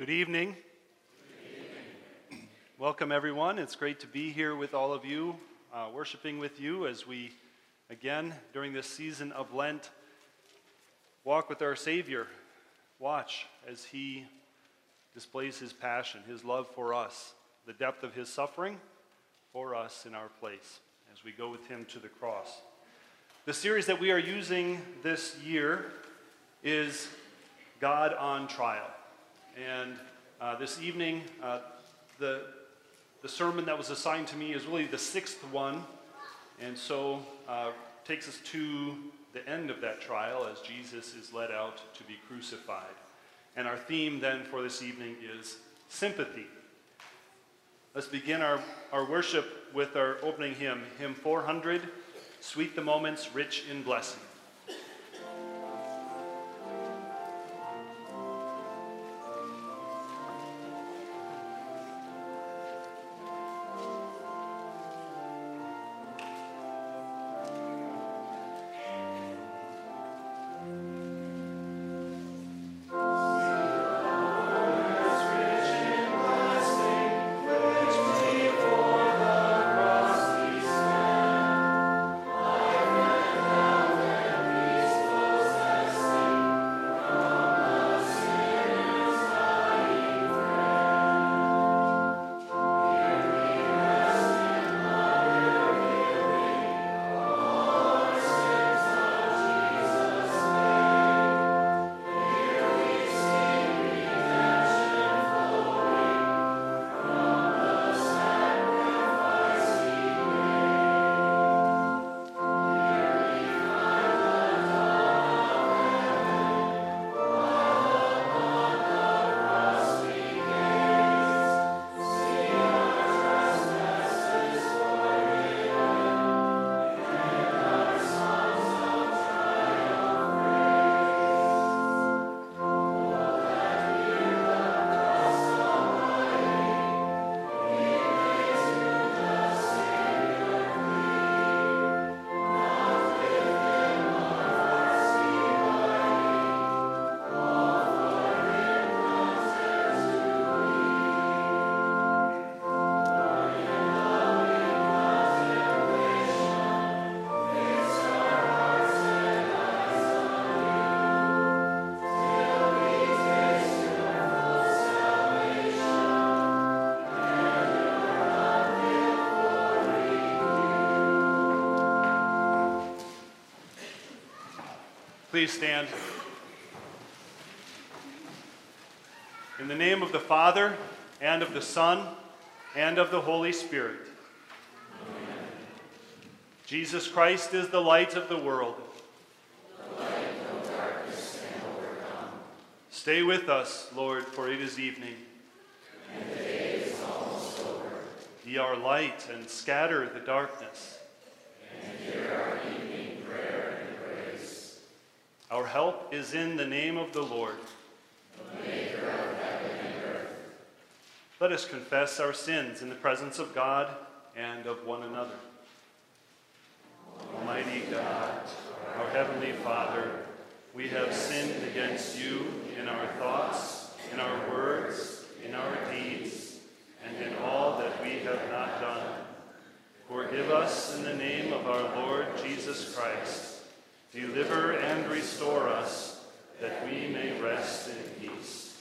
Good evening. Good evening. Welcome, everyone. It's great to be here with all of you, worshiping with you as we, again, during this season of Lent, walk with our Savior, watch as He displays His passion, His love for us, the depth of His suffering for us in our place as we go with Him to the cross. The series that we are using this year is God on Trial. And this evening, the sermon that was assigned to me is really the sixth one. And so takes us to the end of that trial as Jesus is led out to be crucified. And our theme then for this evening is sympathy. Let's begin our worship with our opening hymn, hymn 400. Sweet the moments, rich in blessing. Please stand. In the name of the Father, and of the Son, and of the Holy Spirit. Amen. Jesus Christ is the light of the world. The light of the darkness can overcome. Stay with us, Lord, for it is evening. And the day is almost over. Be our light and scatter the darkness. Our help is in the name of the Lord, the maker of heaven and earth. Let us confess our sins in the presence of God and of one another. Almighty God, our heavenly Father, we have sinned against you in our thoughts, in our words, in our deeds, and in all that we have not done. Forgive us in the name of our Lord Jesus Christ. Deliver and restore us, that we may rest in peace.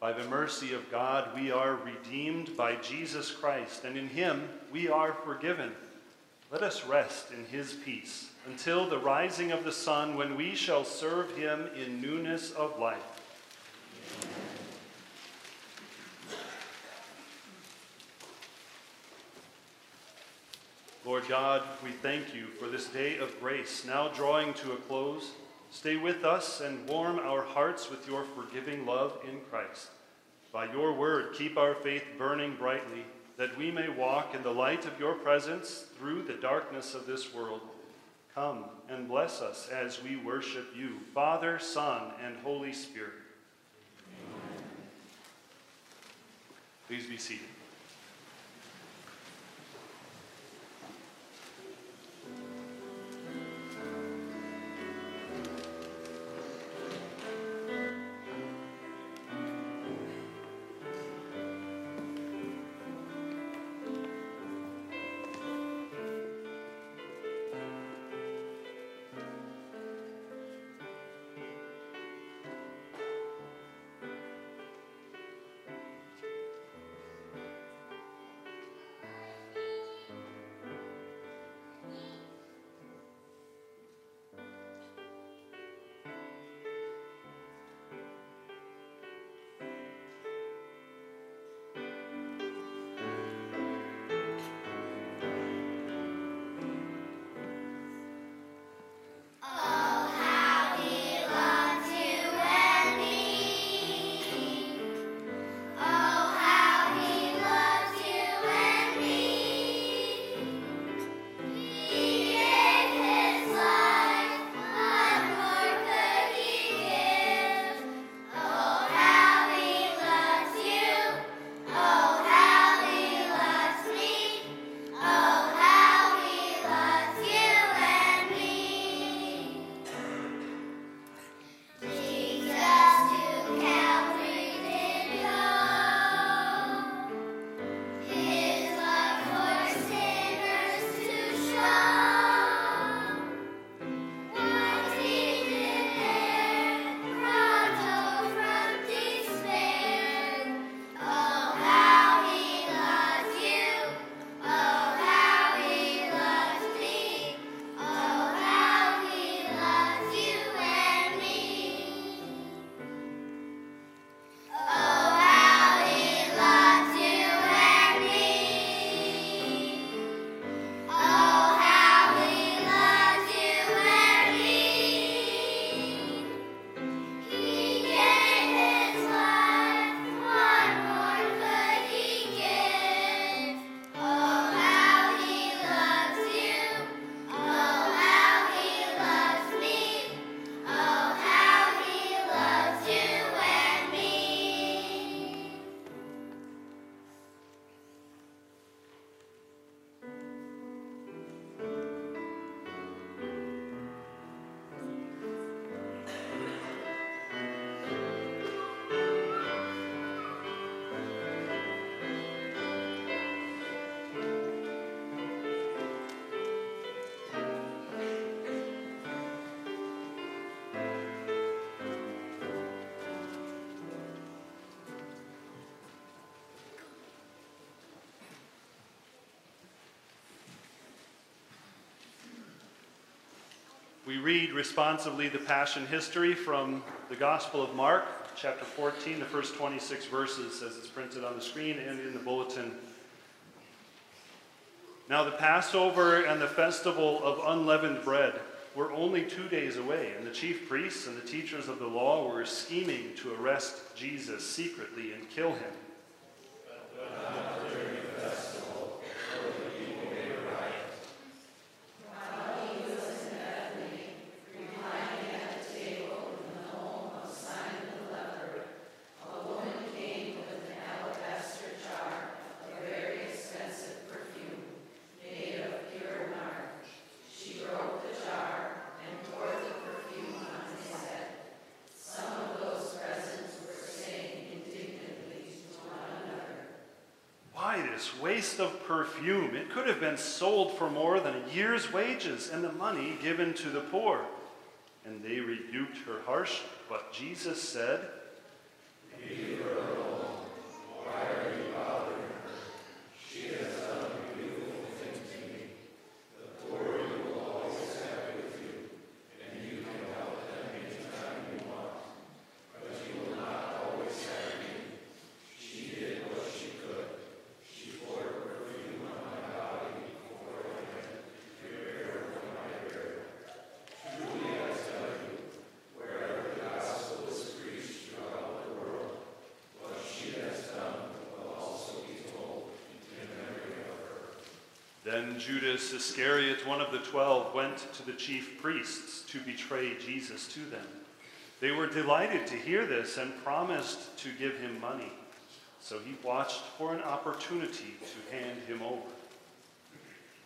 By the mercy of God, we are redeemed by Jesus Christ, and in Him we are forgiven. Let us rest in His peace until the rising of the sun, when we shall serve Him in newness of life. Lord God, we thank you for this day of grace, now drawing to a close. Stay with us and warm our hearts with your forgiving love in Christ. By your word, keep our faith burning brightly, that we may walk in the light of your presence through the darkness of this world. Come and bless us as we worship you, Father, Son, and Holy Spirit. Amen. Please be seated. We read responsively the Passion history from the Gospel of Mark, chapter 14, the first 26 verses, as it's printed on the screen and in the bulletin. Now the Passover and the festival of unleavened bread were only 2 days away, and the chief priests and the teachers of the law were scheming to arrest Jesus secretly and kill him. Waste of perfume. It could have been sold for more than a year's wages and the money given to the poor. And they rebuked her harshly. But Jesus said, "Leave her alone. Why are you bothering her? She has done a beautiful thing to me. The poor you will always have with you, and you can help them anytime you want. But you will not always have me. She did what she could. Then Judas Iscariot, one of the 12, went to the chief priests to betray Jesus to them. They were delighted to hear this and promised to give him money. So he watched for an opportunity to hand him over.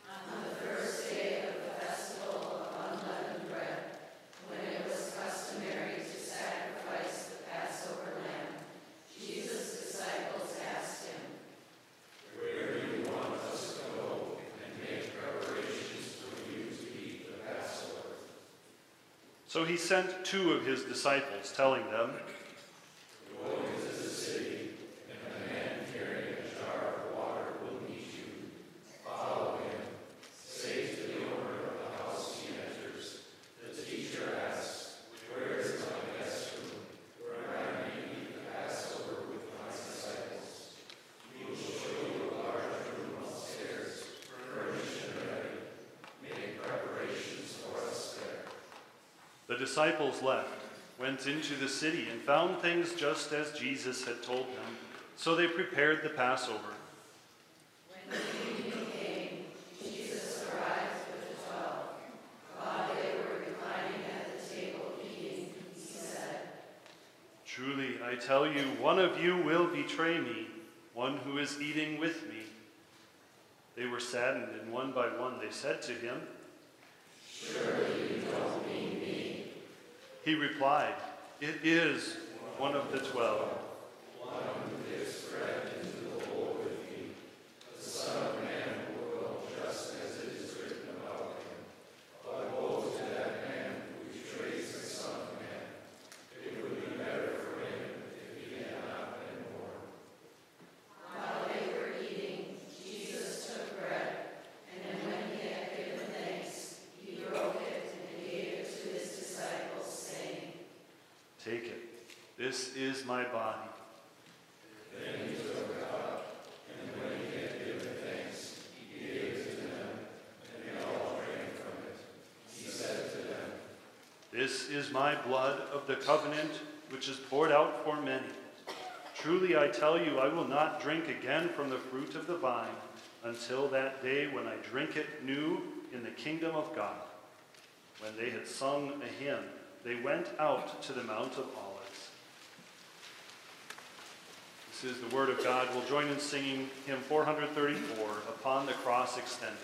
On the first day of the festival of unleavened bread, when it was customary to sacrifice the Passover lamb, Jesus' disciples asked him, "Where do you want us to go and make preparations for you to eat the Passover?" So he sent two of his disciples, telling them, "The disciples left, went into the city, and found things just as Jesus had told them. So they prepared the Passover. When the evening came, Jesus arrived with the 12. While they were reclining at the table eating, he said, 'Truly, I tell you, one of you will betray me, one who is eating with me.' They were saddened, and one by one they said to him, 'Surely you don't mean me.' He replied, 'It is one of the 12. One who gives bread into the bowl with me. The Son of Man will go just as it is written about him. But woe to that man who betrays the Son of Man. It would be better for him if he had not been born.'" While they were eating, Jesus took bread, and then when he had given thanks, he broke it and gave it to his disciples, saying, "Take it. This is my body." Then he took it up, and when he had given thanks, he gave it to them, and they all drank from it. He said to them, "This is my blood of the covenant, which is poured out for many. Truly I tell you, I will not drink again from the fruit of the vine until that day when I drink it new in the kingdom of God." When they had sung a hymn, they went out to the Mount of Olives. This is the word of God. We'll join in singing hymn 434, "Upon the Cross Extended."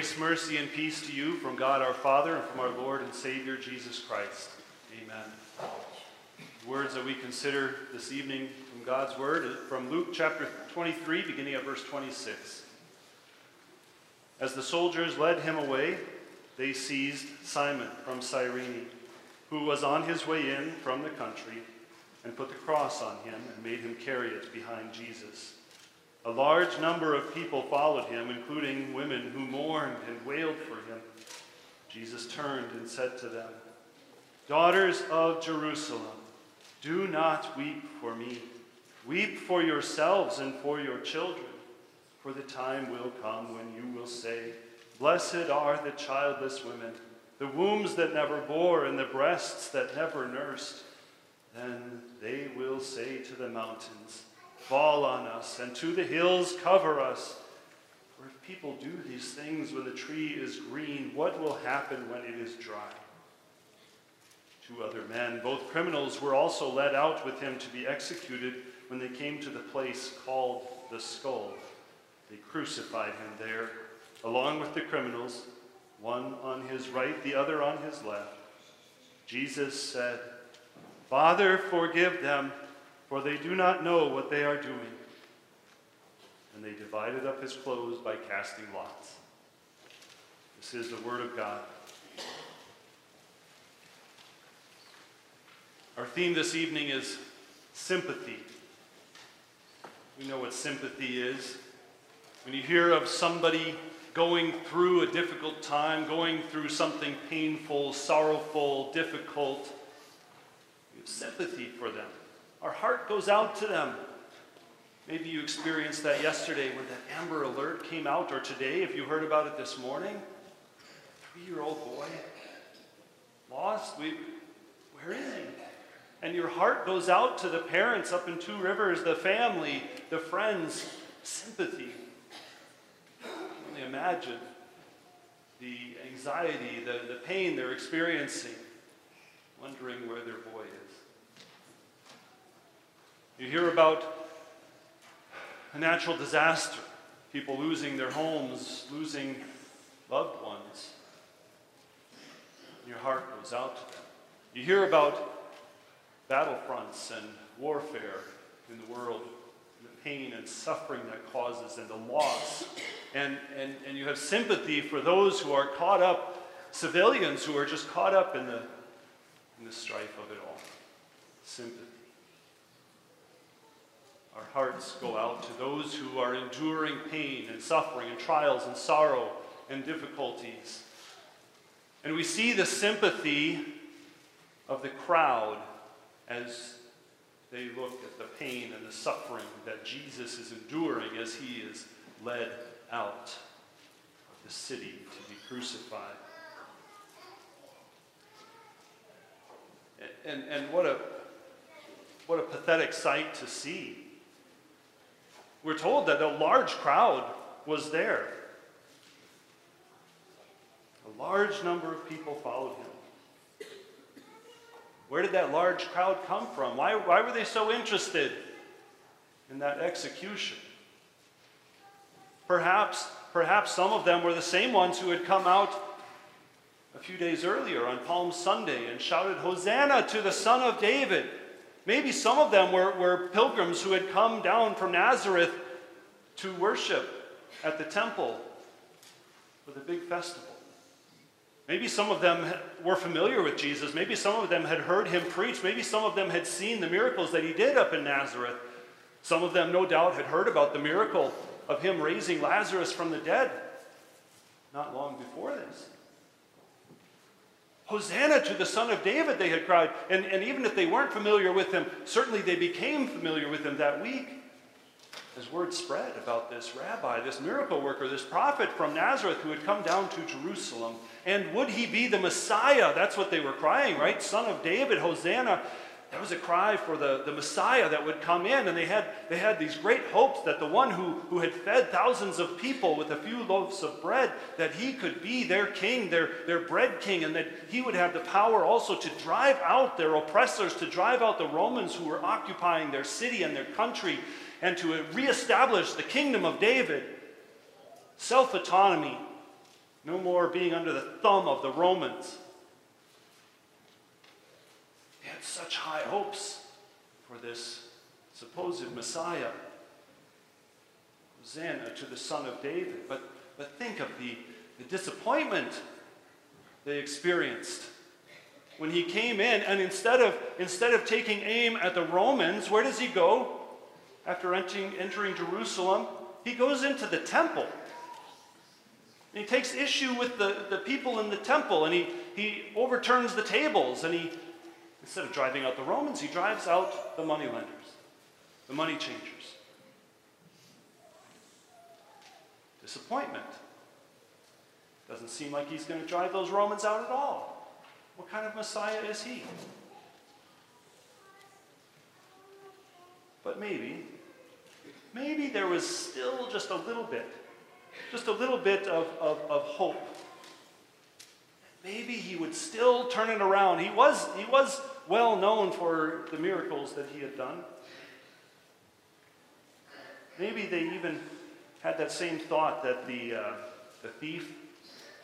Grace, mercy, and peace to you from God our Father and from our Lord and Savior Jesus Christ. Amen. Words that we consider this evening from God's Word, from Luke chapter 23, beginning at verse 26. As the soldiers led him away, they seized Simon from Cyrene, who was on his way in from the country, and put the cross on him and made him carry it behind Jesus. A large number of people followed him, including women who mourned and wailed for him. Jesus turned and said to them, "Daughters of Jerusalem, do not weep for me. Weep for yourselves and for your children, for the time will come when you will say, 'Blessed are the childless women, the wombs that never bore and the breasts that never nursed.' Then they will say to the mountains, 'Fall on us,' and to the hills, 'Cover us.' For if people do these things when the tree is green, what will happen when it is dry?" Two other men, both criminals, were also led out with him to be executed. When they came to the place called the Skull, they crucified him there, along with the criminals, one on his right, the other on his left. Jesus said, "Father, forgive them, for they do not know what they are doing." And they divided up his clothes by casting lots. This is the word of God. Our theme this evening is sympathy. We know what sympathy is. When you hear of somebody going through a difficult time, going through something painful, sorrowful, difficult, you have sympathy for them. Our heart goes out to them. Maybe you experienced that yesterday when that Amber Alert came out, or today, if you heard about it this morning. A 3-year-old boy lost. Where is he? And your heart goes out to the parents up in Two Rivers, the family, the friends. Sympathy. I can only imagine the anxiety, the pain they're experiencing, wondering where their boy is. You hear about a natural disaster, people losing their homes, losing loved ones. Your heart goes out to them. You hear about battlefronts and warfare in the world, and the pain and suffering that causes, and the loss. And you have sympathy for those who are caught up, civilians who are just caught up in the strife of it all. Sympathy. Our hearts go out to those who are enduring pain and suffering and trials and sorrow and difficulties. And we see the sympathy of the crowd as they look at the pain and the suffering that Jesus is enduring as he is led out of the city to be crucified. And what a pathetic sight to see. We're told that a large crowd was there. A large number of people followed him. Where did that large crowd come from? Why were they so interested in that execution? Perhaps some of them were the same ones who had come out a few days earlier on Palm Sunday and shouted, "Hosanna to the Son of David." Maybe some of them were pilgrims who had come down from Nazareth to worship at the temple for the big festival. Maybe some of them were familiar with Jesus. Maybe some of them had heard him preach. Maybe some of them had seen the miracles that he did up in Nazareth. Some of them, no doubt, had heard about the miracle of him raising Lazarus from the dead not long before this. "Hosanna to the Son of David," they had cried. And even if they weren't familiar with him, certainly they became familiar with him that week. As word spread about this rabbi, this miracle worker, this prophet from Nazareth who had come down to Jerusalem. And would he be the Messiah? That's what they were crying, right? "Son of David, Hosanna." That was a cry for the Messiah that would come in. And they had these great hopes that the one who had fed thousands of people with a few loaves of bread, that he could be their king, their bread king, and that he would have the power also to drive out their oppressors, to drive out the Romans who were occupying their city and their country, and to reestablish the kingdom of David. Self-autonomy, No more being under the thumb of the Romans. They had such high hopes for this supposed Messiah. Hosanna to the Son of David. But think of the disappointment they experienced when he came in, and instead of taking aim at the Romans, where does he go? After entering Jerusalem, he goes into the temple. And he takes issue with the people in the temple, and he overturns the tables, and he, instead of driving out the Romans, he drives out the moneylenders, the money changers. Disappointment. Doesn't seem like he's going to drive those Romans out at all. What kind of Messiah is he? But maybe there was still just a little bit of hope. Maybe he would still turn it around. He was well known for the miracles that he had done. Maybe they even had that same thought that the thief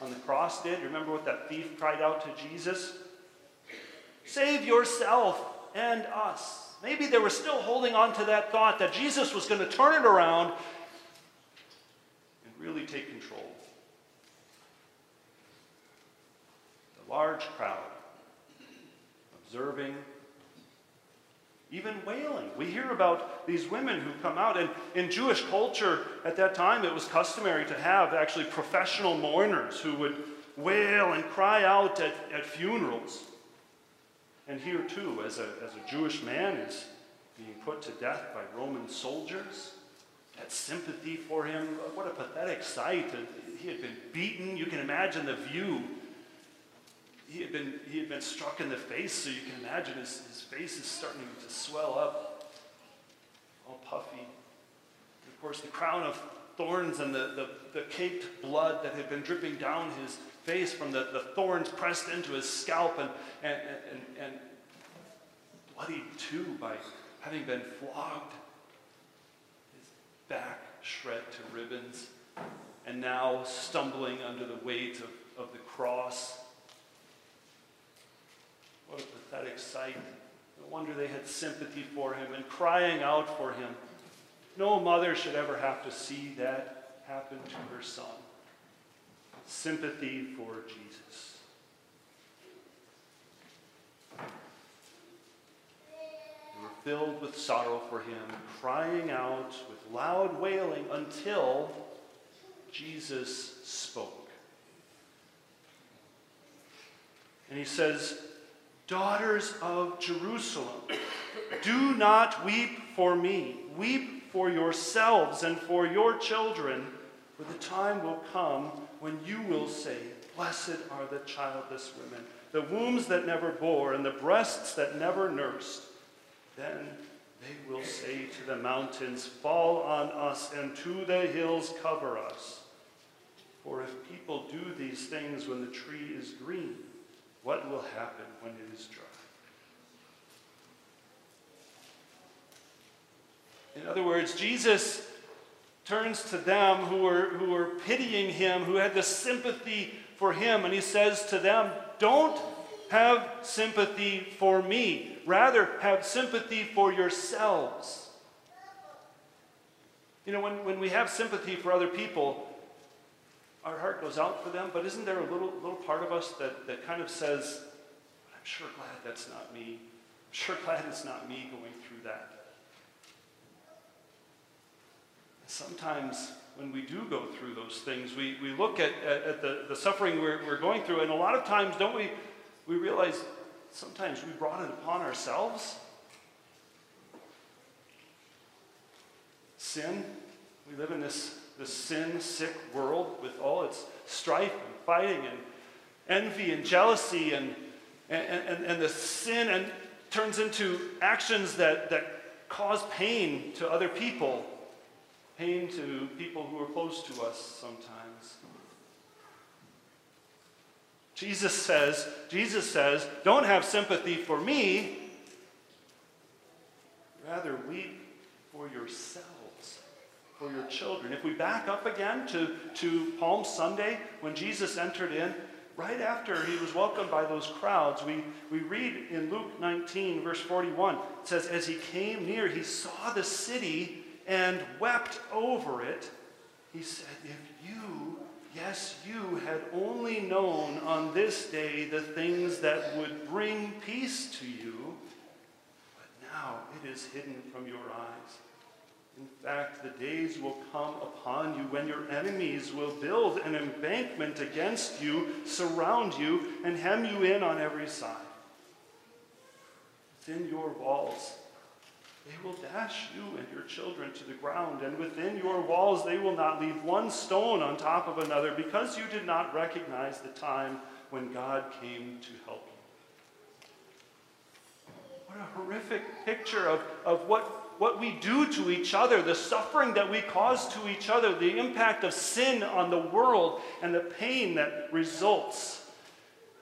on the cross did. You remember what that thief cried out to Jesus? Save yourself and us. Maybe they were still holding on to that thought that Jesus was going to turn it around and really take control. The large crowd observing, even wailing. We hear about these women who come out, and in Jewish culture at that time, it was customary to have actually professional mourners who would wail and cry out at funerals. And here too, as a Jewish man is being put to death by Roman soldiers, that sympathy for him, what a pathetic sight. He had been beaten. You can imagine the view. He had been struck in the face, so you can imagine his face is starting to swell up, all puffy. And of course, the crown of thorns and the caked blood that had been dripping down his face from the thorns pressed into his scalp, and bloodied too by having been flogged. His back shred to ribbons, and now stumbling under the weight of the cross. What a pathetic sight. No wonder they had sympathy for him and crying out for him. No mother should ever have to see that happen to her son. Sympathy for Jesus. They were filled with sorrow for him, crying out with loud wailing until Jesus spoke. And he says, "Daughters of Jerusalem, do not weep for me. Weep for yourselves and for your children, for the time will come when you will say, 'Blessed are the childless women, the wombs that never bore, and the breasts that never nursed.' Then they will say to the mountains, 'Fall on us,' and to the hills, 'Cover us.' For if people do these things when the tree is green, what will happen when it is dry?" In other words, Jesus turns to them who were pitying him, who had this sympathy for him, and he says to them, "Don't have sympathy for me. Rather, have sympathy for yourselves." You know, when we have sympathy for other people, our heart goes out for them, but isn't there a little part of us that kind of says, "I'm sure glad that's not me. I'm sure glad it's not me going through that." And sometimes when we do go through those things, we look at the suffering we're going through, and a lot of times don't we realize sometimes we brought it upon ourselves? Sin. We live in this sin-sick world with all its strife and fighting and envy and jealousy and the sin, and turns into actions that cause pain to other people, pain to people who are close to us sometimes. Jesus says, "Don't have sympathy for me. Rather, weep for yourselves." for your children. If we back up again to Palm Sunday, when Jesus entered in, right after he was welcomed by those crowds, we read in Luke 19, verse 41, it says, as he came near, he saw the city and wept over it. He said, if you, yes, you had only known on this day the things that would bring peace to you, but now it is hidden from your eyes. In fact, the days will come upon you when your enemies will build an embankment against you, surround you, and hem you in on every side. Within your walls, they will dash you and your children to the ground, and within your walls they will not leave one stone on top of another, because you did not recognize the time when God came to help you. What a horrific picture of what we do to each other, the suffering that we cause to each other, the impact of sin on the world, and the pain that results.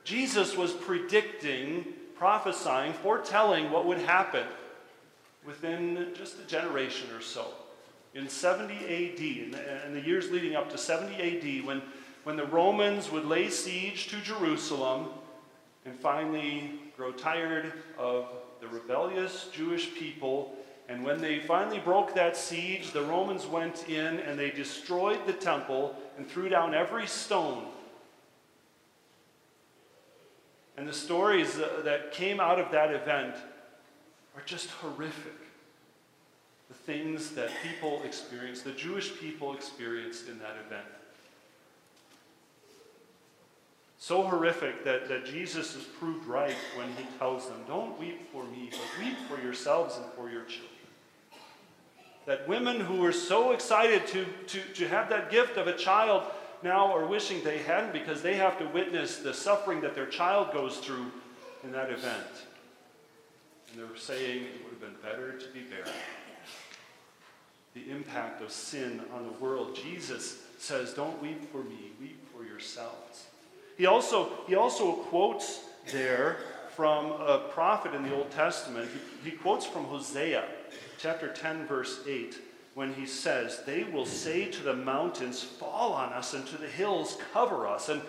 Jesus was predicting, prophesying, foretelling what would happen within just a generation or so. In 70 AD, in the years leading up to 70 AD, when the Romans would lay siege to Jerusalem and finally grow tired of the rebellious Jewish people. And when they finally broke that siege, the Romans went in and they destroyed the temple and threw down every stone. And the stories that came out of that event are just horrific. The things that people experienced, the Jewish people experienced in that event. So horrific that Jesus is proved right when he tells them, don't weep for me, but weep for yourselves and for your children. That women who were so excited to have that gift of a child now are wishing they hadn't, because they have to witness the suffering that their child goes through in that event. And they're saying it would have been better to be buried. The impact of sin on the world. Jesus says, don't weep for me, weep for yourselves. He also quotes there from a prophet in the Old Testament. He quotes from Hosea, chapter 10, verse 8, when he says, they will say to the mountains, fall on us, and to the hills, cover us. And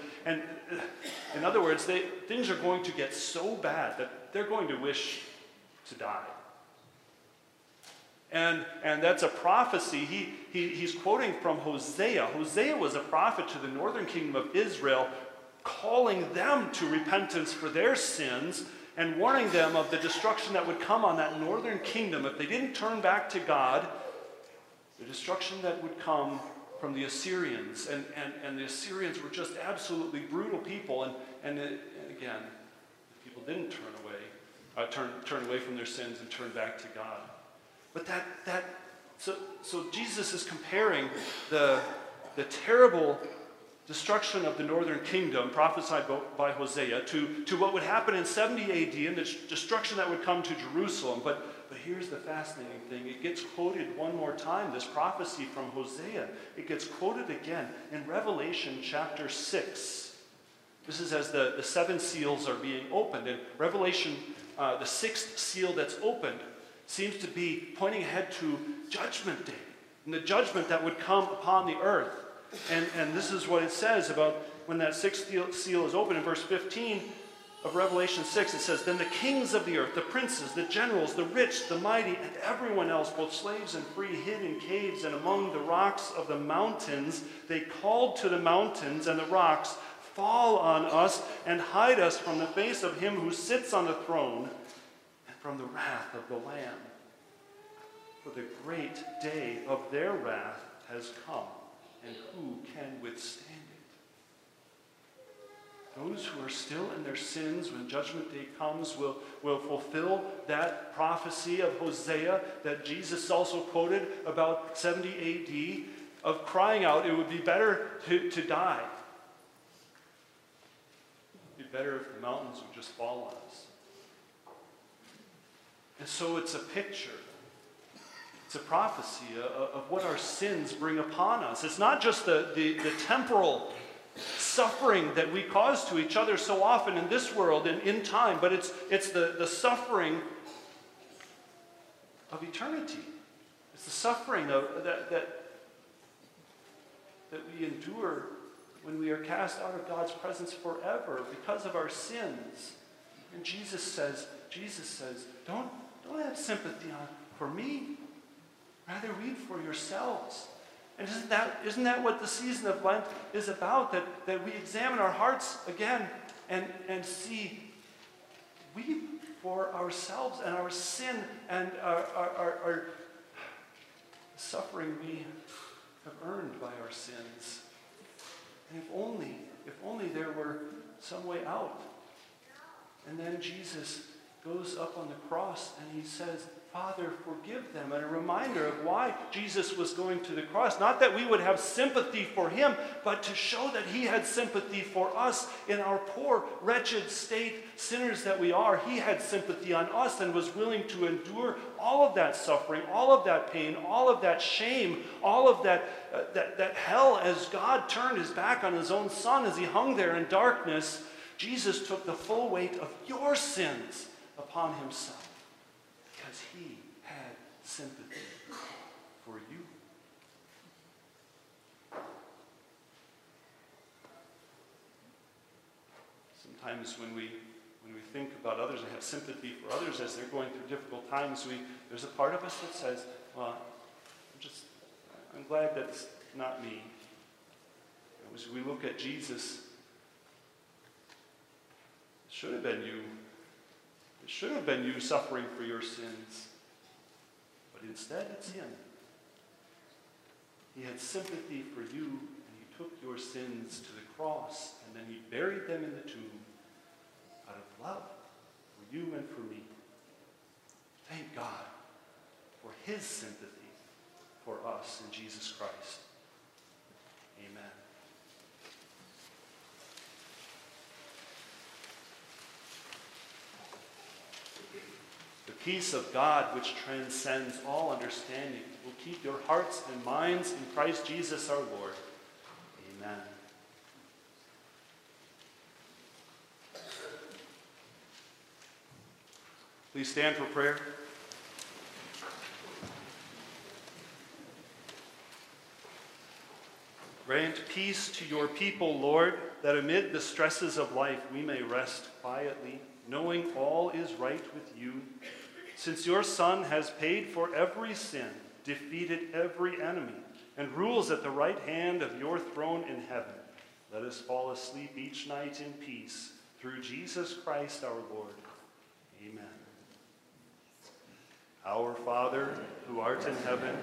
in other words, things are going to get so bad that they're going to wish to die. And that's a prophecy. He's quoting from Hosea. Hosea was a prophet to the northern kingdom of Israel, calling them to repentance for their sins and warning them of the destruction that would come on that northern kingdom if they didn't turn back to God, the destruction that would come from the Assyrians. And the Assyrians were just absolutely brutal people. And again, the people didn't turn away from their sins and turn back to God. But so Jesus is comparing the terrible destruction of the northern kingdom prophesied by Hosea to what would happen in 70 AD and the destruction that would come to Jerusalem. But here's the fascinating thing. It gets quoted one more time, this prophecy from Hosea. It gets quoted again in Revelation chapter 6. This is as the seven seals are being opened. And Revelation, the sixth seal that's opened, seems to be pointing ahead to Judgment Day and the judgment that would come upon the earth. And this is what it says about when that sixth seal is opened. In verse 15 of Revelation 6, it says, then the kings of the earth, the princes, the generals, the rich, the mighty, and everyone else, both slaves and free, hid in caves and among the rocks of the mountains. They called to the mountains and the rocks, fall on us and hide us from the face of him who sits on the throne and from the wrath of the Lamb. For the great day of their wrath has come. And who can withstand it? Those who are still in their sins when Judgment Day comes will fulfill that prophecy of Hosea that Jesus also quoted about 70 AD of crying out, it would be better to die. It would be better if the mountains would just fall on us. And so it's a picture. It's a prophecy of what our sins bring upon us. It's not just the temporal suffering that we cause to each other so often in this world and in time, but it's the suffering of eternity. It's the suffering of, that that we endure when we are cast out of God's presence forever because of our sins. And Jesus says, don't have sympathy for me. Rather weep for yourselves. And isn't that what the season of Lent is about? That we examine our hearts again and see, weep for ourselves and our sin and our suffering we have earned by our sins. And if only there were some way out. And then Jesus goes up on the cross and he says, Father, forgive them. And a reminder of why Jesus was going to the cross. Not that we would have sympathy for him, but to show that he had sympathy for us in our poor, wretched state, sinners that we are. He had sympathy on us and was willing to endure all of that suffering, all of that pain, all of that shame, all of that hell as God turned his back on his own son as he hung there in darkness. Jesus took the full weight of your sins upon himself. Because he had sympathy for you. Sometimes when we think about others and have sympathy for others as they're going through difficult times, there's a part of us that says, well, I'm glad that's not me. And as we look at Jesus, it should have been you. It should have been you suffering for your sins. But instead, it's him. He had sympathy for you, and he took your sins to the cross, and then he buried them in the tomb out of love for you and for me. Thank God for his sympathy for us in Jesus Christ. Amen. Peace of God, which transcends all understanding, will keep your hearts and minds in Christ Jesus our Lord. Amen. Please stand for prayer. Grant peace to your people, Lord, that amid the stresses of life we may rest quietly, knowing all is right with you. Since your Son has paid for every sin, defeated every enemy, and rules at the right hand of your throne in heaven, let us fall asleep each night in peace, through Jesus Christ our Lord. Amen. Our Father, who art in heaven,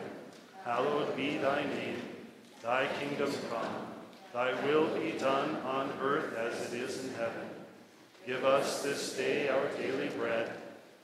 hallowed be thy name. Thy kingdom come, thy will be done on earth as it is in heaven. Give us this day our daily bread,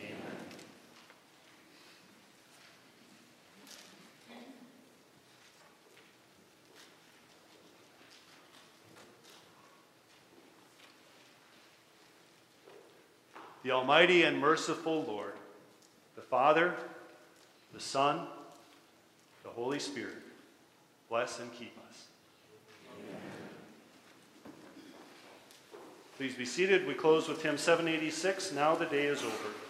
Amen. The Almighty and merciful Lord, the Father, the Son, the Holy Spirit, bless and keep us. Amen. Please be seated. We close with hymn 786, Now the Day is Over.